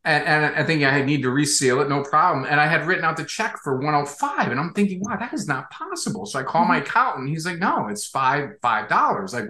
And I think I need to reseal it, no problem. And I had written out the check for 105, and I'm thinking, wow, that is not possible. So I call my accountant. He's like, no, it's $5. Like,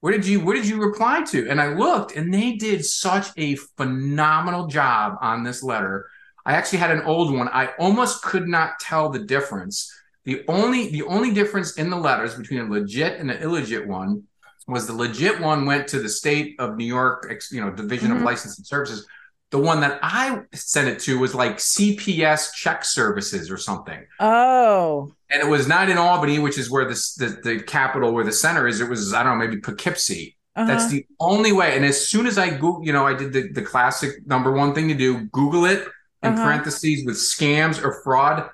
what did you reply to? And I looked, and they did such a phenomenal job on this letter. I actually had an old one. I almost could not tell the difference. The only difference in the letters between a legit and an illegit one was the legit one went to the state of New York, you know, Division of Licensing Services. The one that I sent it to was like CPS Check Services or something. Oh. And it was not in Albany, which is where the capital, where the center is. It was, I don't know, maybe Poughkeepsie. That's the only way. And as soon as I Google, you know, I did the classic number one thing to do, Google it in parentheses with scams or fraud.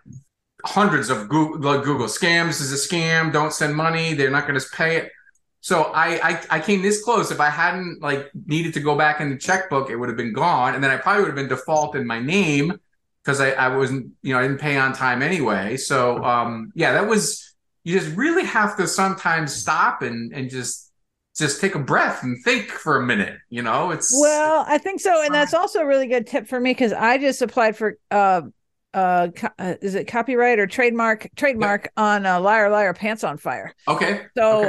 Hundreds of Google scams is a scam. Don't send money. They're not going to pay it. So I came this close. If I hadn't like needed to go back in the checkbook, it would have been gone. And then I probably would have been default in my name because I wasn't, you know, I didn't pay on time anyway. So, you just really have to sometimes stop and just take a breath and think for a minute, you know, I think so. And that's also a really good tip for me because I just applied for, is it copyright or trademark on Liar Liar Pants on Fire. Okay. So,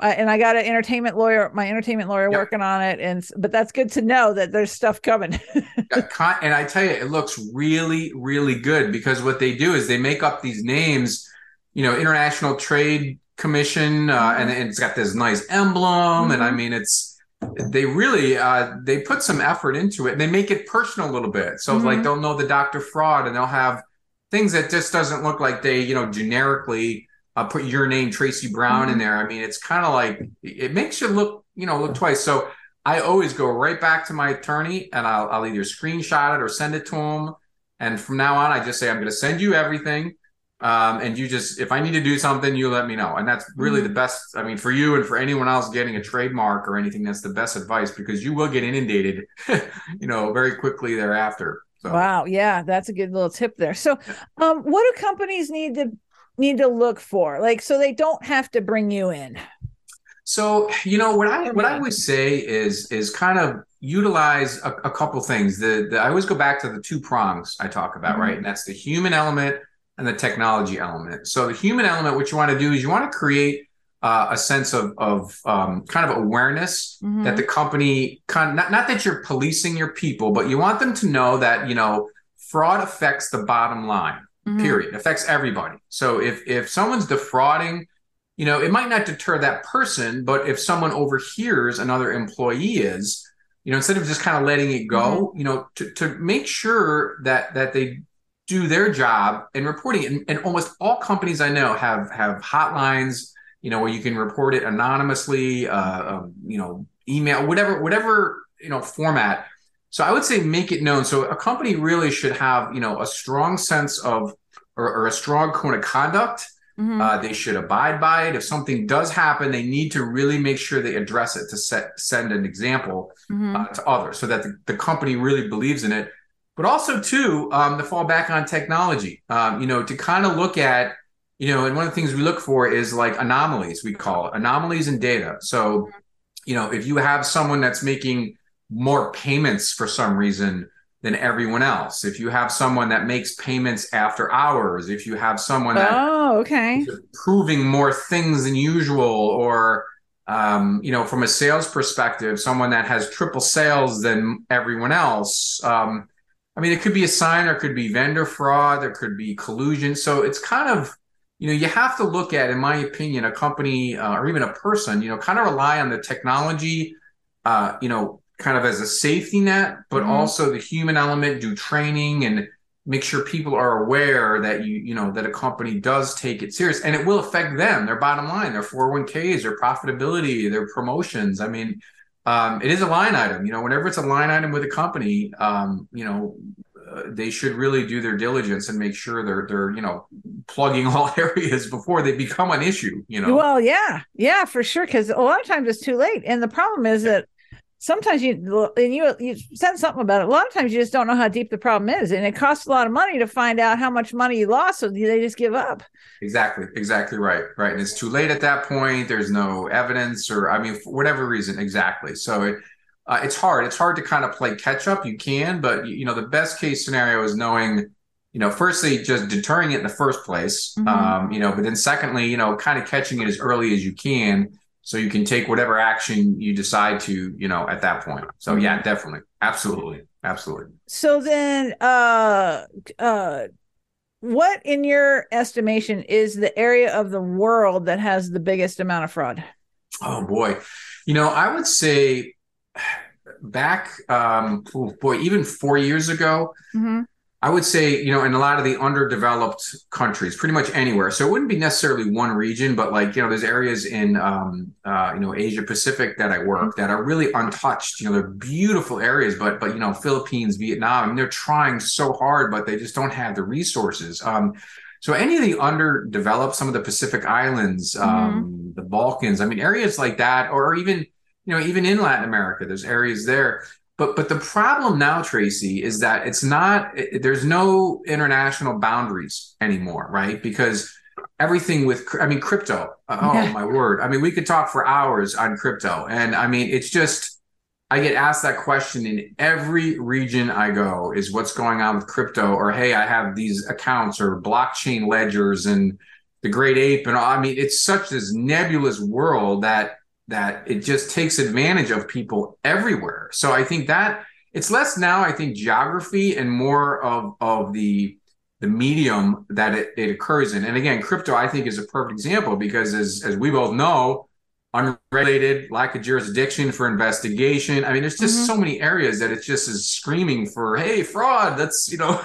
and I got an entertainment lawyer working on it. But that's good to know that there's stuff coming. And I tell you, it looks really, really good because what they do is they make up these names, you know, International Trade Commission, and it's got this nice emblem. And I mean, they really they put some effort into it and they make it personal a little bit. So like they'll know the Dr. Fraud and they'll have things that just doesn't look like they, you know, generically put your name, Tracy Brown, in there. I mean, it's kind of like it makes you look twice. So I always go right back to my attorney and I'll either screenshot it or send it to him. And from now on, I just say, I'm going to send you everything. And you just, if I need to do something, you let me know. And that's really the best. I mean, for you and for anyone else getting a trademark or anything, that's the best advice because you will get inundated, you know, very quickly thereafter. So. Wow. Yeah. That's a good little tip there. So, what do companies need to look for? Like, so they don't have to bring you in. So, you know, what I always say is kind of utilize a couple things. I always go back to the two prongs I talk about, right? And that's the human element and the technology element. So the human element, what you want to do is you want to create a sense of kind of awareness that the company, not that you're policing your people, but you want them to know that, you know, fraud affects the bottom line, period. It affects everybody. So if someone's defrauding, you know, it might not deter that person, but if someone overhears another employee is, you know, instead of just kind of letting it go, you know, to make sure that they do their job in reporting it. And almost all companies I know have hotlines, you know, where you can report it anonymously, you know, email, whatever, you know, format. So I would say make it known. So a company really should have, you know, a strong sense of, or a strong code of conduct. Mm-hmm. They should abide by it. If something does happen, they need to really make sure they address it to send an example to others, so that the company really believes in it. But also, too, to fall back on technology, you know, to kind of look at, you know, and one of the things we look for is like anomalies, we call it, anomalies in data. So, you know, if you have someone that's making more payments for some reason than everyone else, if you have someone that makes payments after hours, if you have someone that is approving more things than usual, or, you know, from a sales perspective, someone that has triple sales than everyone else. I mean, it could be a sign, or it could be vendor fraud, there could be collusion. So it's kind of, you know, you have to look at, in my opinion, a company or even a person, you know, kind of rely on the technology, you know, kind of as a safety net, but also the human element, do training and make sure people are aware that, you know, that a company does take it serious, and it will affect them, their bottom line, their 401ks, their profitability, their promotions. I mean, it is a line item, you know, whenever it's a line item with a company, you know, they should really do their diligence and make sure they're, you know, plugging all areas before they become an issue, you know? Well, yeah, for sure. 'Cause a lot of times it's too late. And the problem is that sometimes you said something about it. A lot of times you just don't know how deep the problem is, and it costs a lot of money to find out how much money you lost. So they just give up. Exactly right. Right. And it's too late at that point. There's no evidence, or, I mean, for whatever reason. Exactly. So it's hard. It's hard to kind of play catch up. You can, but you know, the best case scenario is knowing, you know, firstly, just deterring it in the first place, you know, but then secondly, you know, kind of catching it as early as you can, so you can take whatever action you decide to, you know, at that point. So yeah, definitely. Absolutely. So then what in your estimation is the area of the world that has the biggest amount of fraud? Oh boy. You know, I would say back, even 4 years ago, I would say, you know, in a lot of the underdeveloped countries, pretty much anywhere. So it wouldn't be necessarily one region, but like, you know, there's areas in, you know, Asia Pacific that I work that are really untouched. You know, they're beautiful areas, but, you know, Philippines, Vietnam, I mean, they're trying so hard, but they just don't have the resources. So any of the underdeveloped, some of the Pacific Islands, the Balkans, I mean, areas like that, or even, you know, even in Latin America, there's areas there. But the problem now, Tracy, is that it's not, there's no international boundaries anymore, right? Because everything with, I mean, crypto, oh my word. I mean, we could talk for hours on crypto. And I mean, it's just, I get asked that question in every region I go, is what's going on with crypto? Or, hey, I have these accounts or blockchain ledgers and the great ape. And all. I mean, it's such this nebulous world that it just takes advantage of people everywhere. So I think that it's less now, I think, geography and more of the medium that it occurs in. And again, crypto, I think, is a perfect example because as we both know, unregulated, lack of jurisdiction for investigation. I mean, there's just so many areas that it just is screaming for, hey, fraud, let's, you know,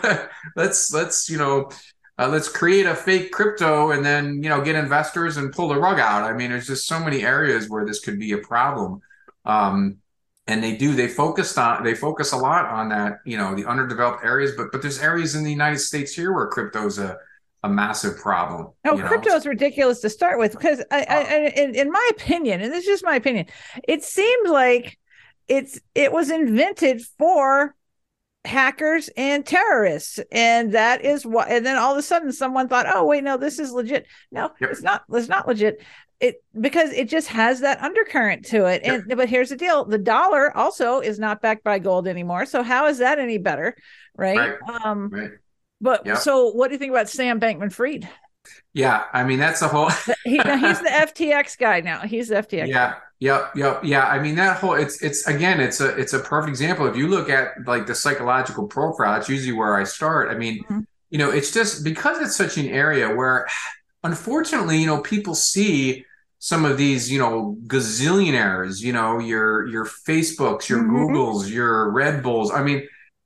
let's, you know, let's create a fake crypto and then, you know, get investors and pull the rug out. I mean, there's just so many areas where this could be a problem. And they focus a lot on that, you know, the underdeveloped areas, but there's areas in the United States here where crypto is a massive problem. Oh, crypto is ridiculous to start with, because in my opinion, and this is just my opinion, it seems like it was invented for hackers and terrorists, and that is what. And then all of a sudden someone thought, oh wait, no, this is legit. No, yep. it's not legit, because it just has that undercurrent to it. Yep. But here's the deal, the dollar also is not backed by gold anymore, so how is that any better? Right. Right. But yep. So what do you think about Sam Bankman-Fried? Yeah, I mean, that's a whole he's the FTX guy now. Yeah. Yep. Yeah. I mean, that whole, it's a perfect example. If you look at like the psychological profile, it's usually where I start. I mean, you know, it's just because it's such an area where, unfortunately, you know, people see some of these, you know, gazillionaires, you know, your Facebooks, your Googles, your Red Bulls. I mean,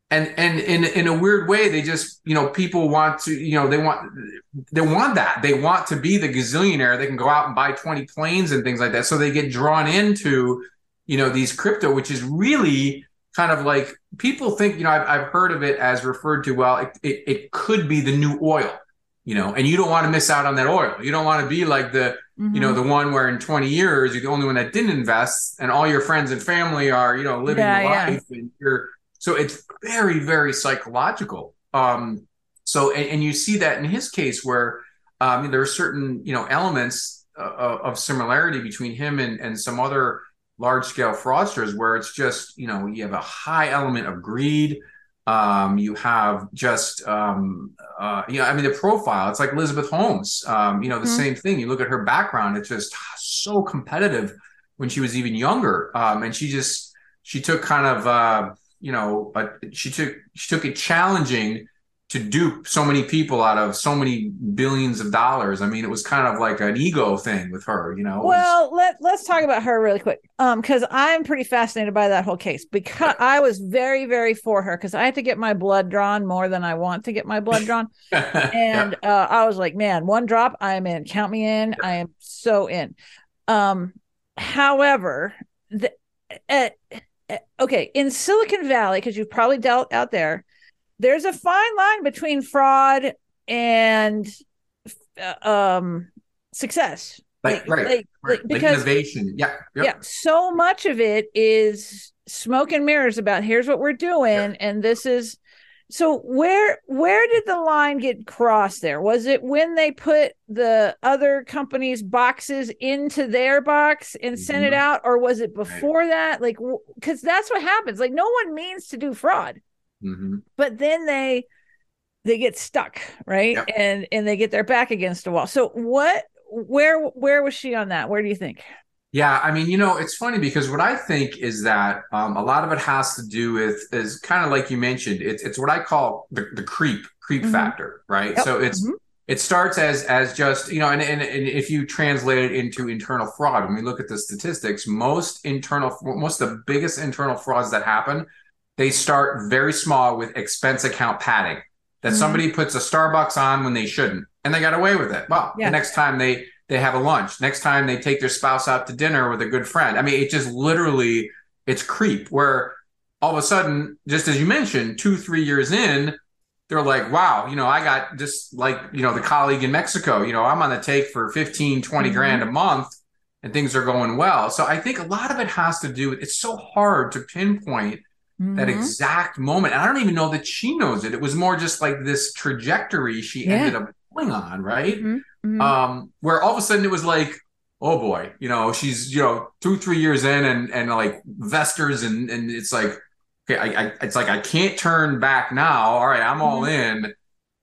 And in a weird way, they just, you know, people want to, you know, they want that. They want to be the gazillionaire. They can go out and buy 20 planes and things like that. So they get drawn into, you know, these crypto, which is really kind of like people think, you know, I've heard of it as referred to, well, it could be the new oil, you know, and you don't want to miss out on that oil. You don't want to be like the, mm-hmm. you know, the one where in 20 years, you're the only one that didn't invest and all your friends and family are, you know, living life and you're. So it's very, very psychological. So you see that in his case where there are certain, you know, elements of similarity between him and some other large scale fraudsters where it's just, you know, you have a high element of greed. You have just, the profile, it's like Elizabeth Holmes, the mm-hmm. same thing. You look at her background, it's just so competitive when she was even younger. And she took kind of, she took it challenging to dupe so many people out of so many billions of dollars. I mean, it was kind of like an ego thing with her, you know? Well, let's talk about her really quick. Cause I'm pretty fascinated by that whole case because I was very, very for her. Cause I had to get my blood drawn more than I want to get my blood drawn. And, I was like, man, one drop, I'm in, count me in. I am so in. However, okay, in Silicon Valley, because you've probably dealt out there, there's a fine line between fraud and success. Like, because innovation. Yeah. Yeah. So much of it is smoke and mirrors about here's what we're doing. Yeah. And this is, so where did the line get crossed there? Was it when they put the other companies' boxes into their box and sent it out? Or was it before that? Like, because that's what happens. Like, no one means to do fraud. Mm-hmm. But then they get stuck, right? Yep. And they get their back against a wall. So where was she on that? Where do you think? Yeah, I mean, you know, it's funny because what I think is that a lot of it has to do with is kind of like you mentioned, it's what I call the creep mm-hmm. factor, right? Yep. So it's mm-hmm. it starts as just, you know, and if you translate it into internal fraud, when we look at the statistics, most of the biggest internal frauds that happen, they start very small with expense account padding, that mm-hmm. somebody puts a Starbucks on when they shouldn't, and they got away with it. Well, The next time they have a lunch. Next time they take their spouse out to dinner with a good friend. I mean, it just literally, it's creep where all of a sudden, just as you mentioned, 2-3 years in, they're like, wow, you know, I got just like, you know, the colleague in Mexico, you know, I'm on the take for 15-20 mm-hmm. grand a month and things are going well. So I think a lot of it has to do with, it's so hard to pinpoint mm-hmm. that exact moment. And I don't even know that she knows it. It was more just like this trajectory she ended up going on, right? Mm-hmm. Mm-hmm. Where all of a sudden it was like, oh boy, you know, she's, you know, 2-3 years in and like investors and it's like, okay, it's like, I can't turn back now. All right. I'm all mm-hmm. in.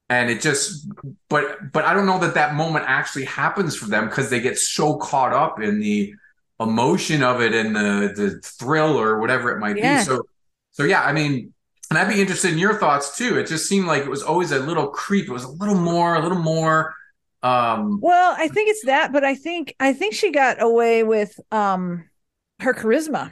And it just, but I don't know that moment actually happens for them because they get so caught up in the emotion of it and the thrill or whatever it might be. So yeah, I mean, and I'd be interested in your thoughts too. It just seemed like it was always a little creep. It was a little more, well, I think it's that, but I think she got away with her charisma.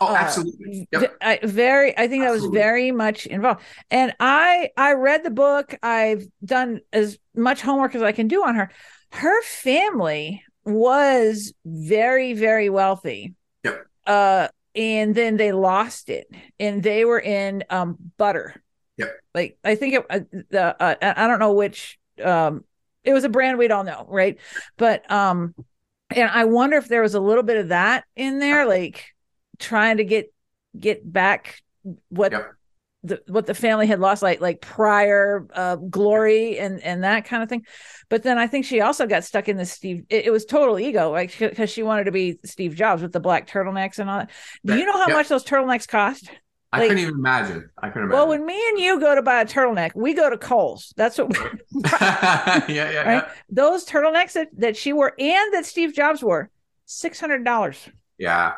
Oh, absolutely. Yep. I think that was very much involved. And I read the book. I've done as much homework as I can do on her. Her family was very, very wealthy. Yep. And then they lost it, and they were in butter. Yep. Like I think I don't know which. It was a brand we'd all know, right? But and I wonder if there was a little bit of that in there, like trying to get back what the family had lost, like prior glory and that kind of thing. But then I think she also got stuck in this Steve. It was total ego, like because she wanted to be Steve Jobs with the black turtlenecks and all that. Do you know how much those turtlenecks cost? Like, I couldn't even imagine. Well, when me and you go to buy a turtleneck, we go to Kohl's. That's what we yeah. Those turtlenecks that she wore and that Steve Jobs wore, $600. Yeah.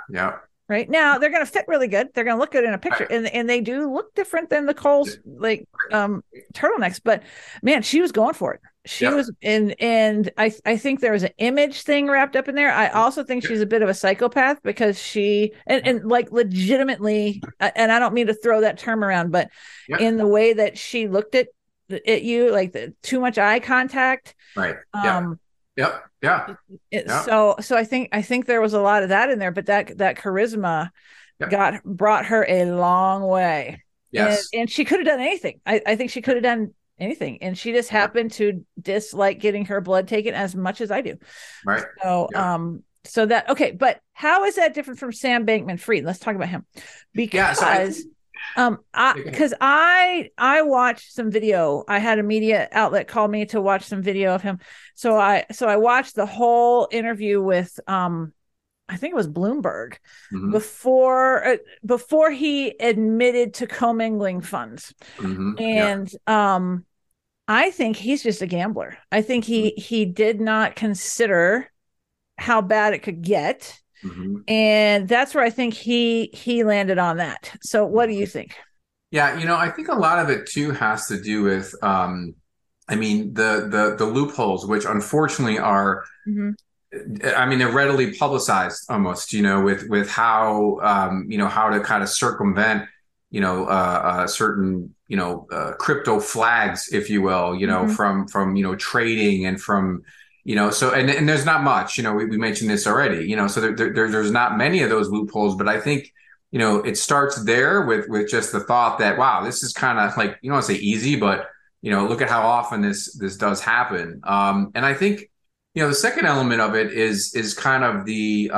right? Now they're going to fit really good. They're going to look good in a picture, and they do look different than the Cole's like turtlenecks. But man, she was going for it. She was, and I think there was an image thing wrapped up in there. I also think she's a bit of a psychopath because she, and like legitimately, and I don't mean to throw that term around, but in the way that she looked at you, like the, too much eye contact. Right. So I think there was a lot of that in there, but that charisma brought her a long way. Yes. And she could have done anything. I think she could have done anything, and she just happened to dislike getting her blood taken as much as I do. Right. So, so that okay, but how is that different from Sam Bankman-Fried? Let's talk about him, because I watched some video. I had a media outlet call me to watch some video of him, so I watched the whole interview with I think it was Bloomberg before he admitted to commingling funds, and I think he's just a gambler. I think he did not consider how bad it could get. And that's where I think he landed on that. So what do you think? Yeah, I think a lot of it too has to do with, the loopholes, which unfortunately are, they're readily publicized almost, with how, how to kind of circumvent, certain, crypto flags, if you will, from trading and from, so and there's not much, we mentioned this already, so there's not many of those loopholes, but I think, it starts there with just the thought that, wow, this is kind of like, you don't want to say easy, but, look at how often this does happen. And I think, the second element of it is kind of the,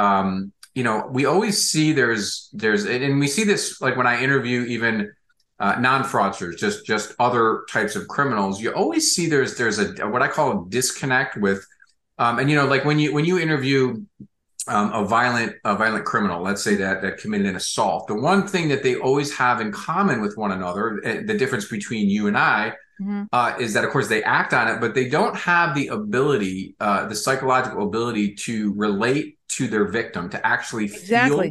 we always see there's, and we see this, like when I interview even non-fraudsters, just other types of criminals, you always see there's a, what I call a disconnect with, and like when you interview a violent criminal, let's say that committed an assault, the one thing that they always have in common with one another, the difference between you and I, is that of course they act on it, but they don't have the ability, the psychological ability to relate to their victim, to actually feel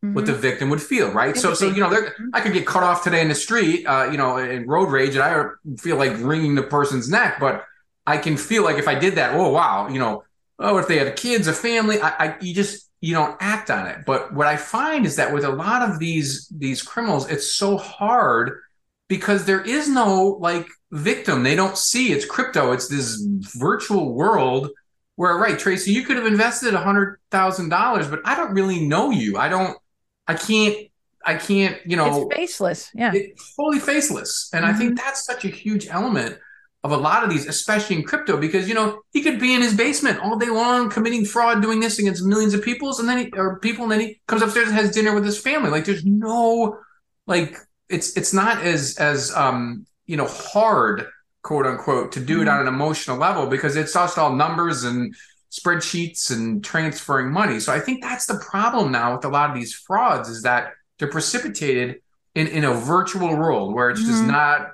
what the victim would feel, right? So I could get cut off today in the street, in road rage, and I feel like wringing the person's neck, but I can feel like if I did that, oh wow, if they had kids, a family, you don't act on it. But what I find is that with a lot of these criminals, it's so hard because there is no like victim. They don't see it's crypto. It's this virtual world where, right, Tracy, you could have invested $100,000, but I don't really know you. I can't, it's faceless. Yeah. It's totally faceless. And I think that's such a huge element of a lot of these, especially in crypto, because, he could be in his basement all day long committing fraud, doing this against millions of people. And then he comes upstairs and has dinner with his family. Like there's no, like, it's not as hard, quote unquote, to do it on an emotional level because it's just all numbers and spreadsheets and transferring money. So I think that's the problem now with a lot of these frauds is that they're precipitated in a virtual world where it's just not,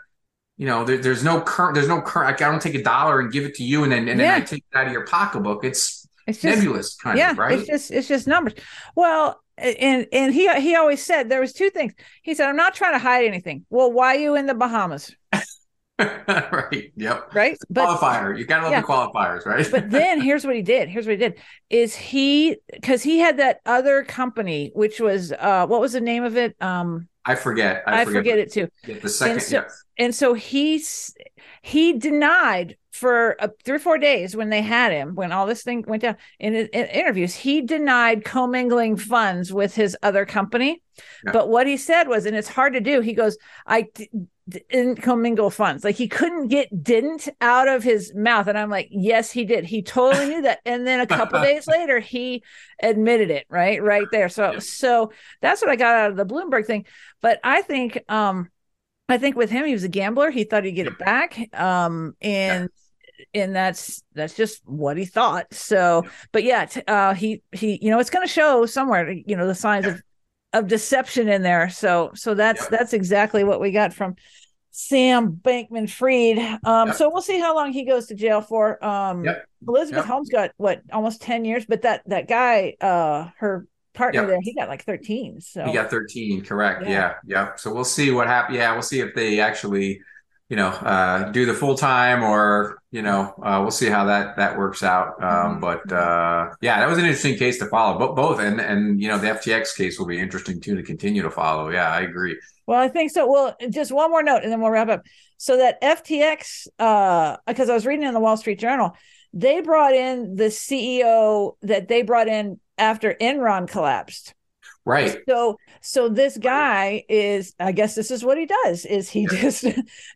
there's no current, I don't take $1 and give it to you and then I take it out of your pocketbook. It's just nebulous kind of, right? It's just numbers. Well, and he always said there was two things. He said, I'm not trying to hide anything. Well, why are you in the Bahamas? Right. Yep. Right. But qualifier. You gotta love the qualifiers, right? But then here's what he did, because he had that other company, which was what was the name of it? I forget. I forget it too. The second. And so he denied for 3 or 4 days when they had him, when all this thing went down in interviews, he denied commingling funds with his other company. Yeah. But what he said was, and it's hard to do. He goes, I didn't commingle funds. Like he couldn't get "didn't" out of his mouth. And I'm like, yes, he did. He totally knew that. And then a couple days later, he admitted it right there. So that's what I got out of the Bloomberg thing. But I think with him, he was a gambler. He thought he'd get it back. And that's just what he thought. So, but yeah, he, it's going to show somewhere, the signs of deception in there. So that's exactly what we got from Sam Bankman-Fried. So we'll see how long he goes to jail for. Elizabeth Holmes got almost 10 years, but that guy, her partner there, he got like 13. So he got 13, correct? Yeah. So we'll see what happens. Yeah, we'll see if they actually, do the full time, or we'll see how that works out. That was an interesting case to follow. But both, and the FTX case will be interesting too to continue to follow. Yeah, I agree. Well, I think so. Well, just one more note, and then we'll wrap up. So that FTX, because I was reading in the Wall Street Journal, they brought in the CEO that they brought in after Enron collapsed. Right. So this guy is, I guess this is what he does, is he just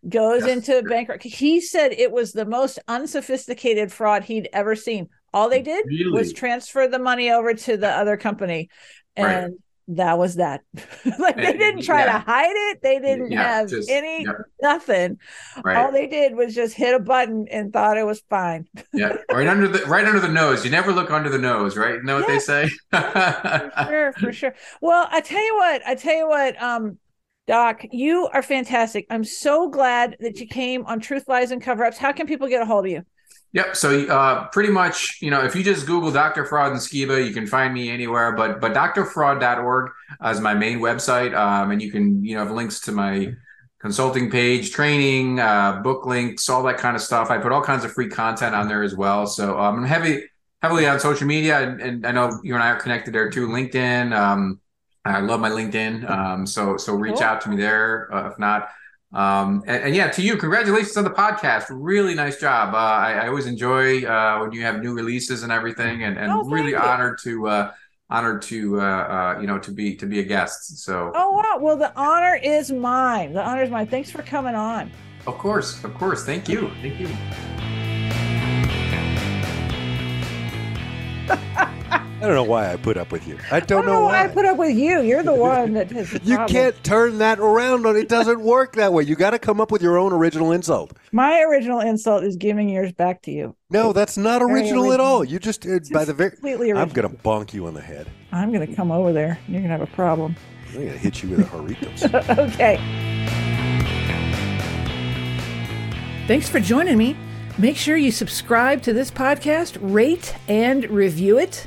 goes into bankruptcy. He said it was the most unsophisticated fraud he'd ever seen. All they did was transfer the money over to the other company. And that was that. They didn't try to hide it. They didn't have any, nothing. Right. All they did was just hit a button and thought it was fine. Right under the nose. You never look under the nose, right? You know what they say? For sure. Well, I tell you what, Doc, you are fantastic. I'm so glad that you came on Truth, Lies, and Cover-Ups. How can people get a hold of you? Yep. So pretty much, if you just Google Dr. Fraud and Skiba, you can find me anywhere. But drfraud.org is my main website, and you can have links to my consulting page, training, book links, all that kind of stuff. I put all kinds of free content on there as well. So I'm heavily on social media, and I know you and I are connected there too. LinkedIn, I love my LinkedIn. So reach out to me there if not. To you, congratulations on the podcast. Really nice job. I always enjoy when you have new releases and everything, and really honored to be a guest. So well, the honor is mine. Thanks for coming on. Of course. Thank you. I don't know why I put up with you. I don't know why I put up with you. You're the one that has the problem. You can't turn that around. It doesn't work that way. You got to come up with your own original insult. My original insult is giving yours back to you. No, that's not original at all. You just, completely original. I'm going to bonk you on the head. I'm going to come over there. You're going to have a problem. I'm going to hit you with a Jarritos. Okay. Thanks for joining me. Make sure you subscribe to this podcast, rate, and review it.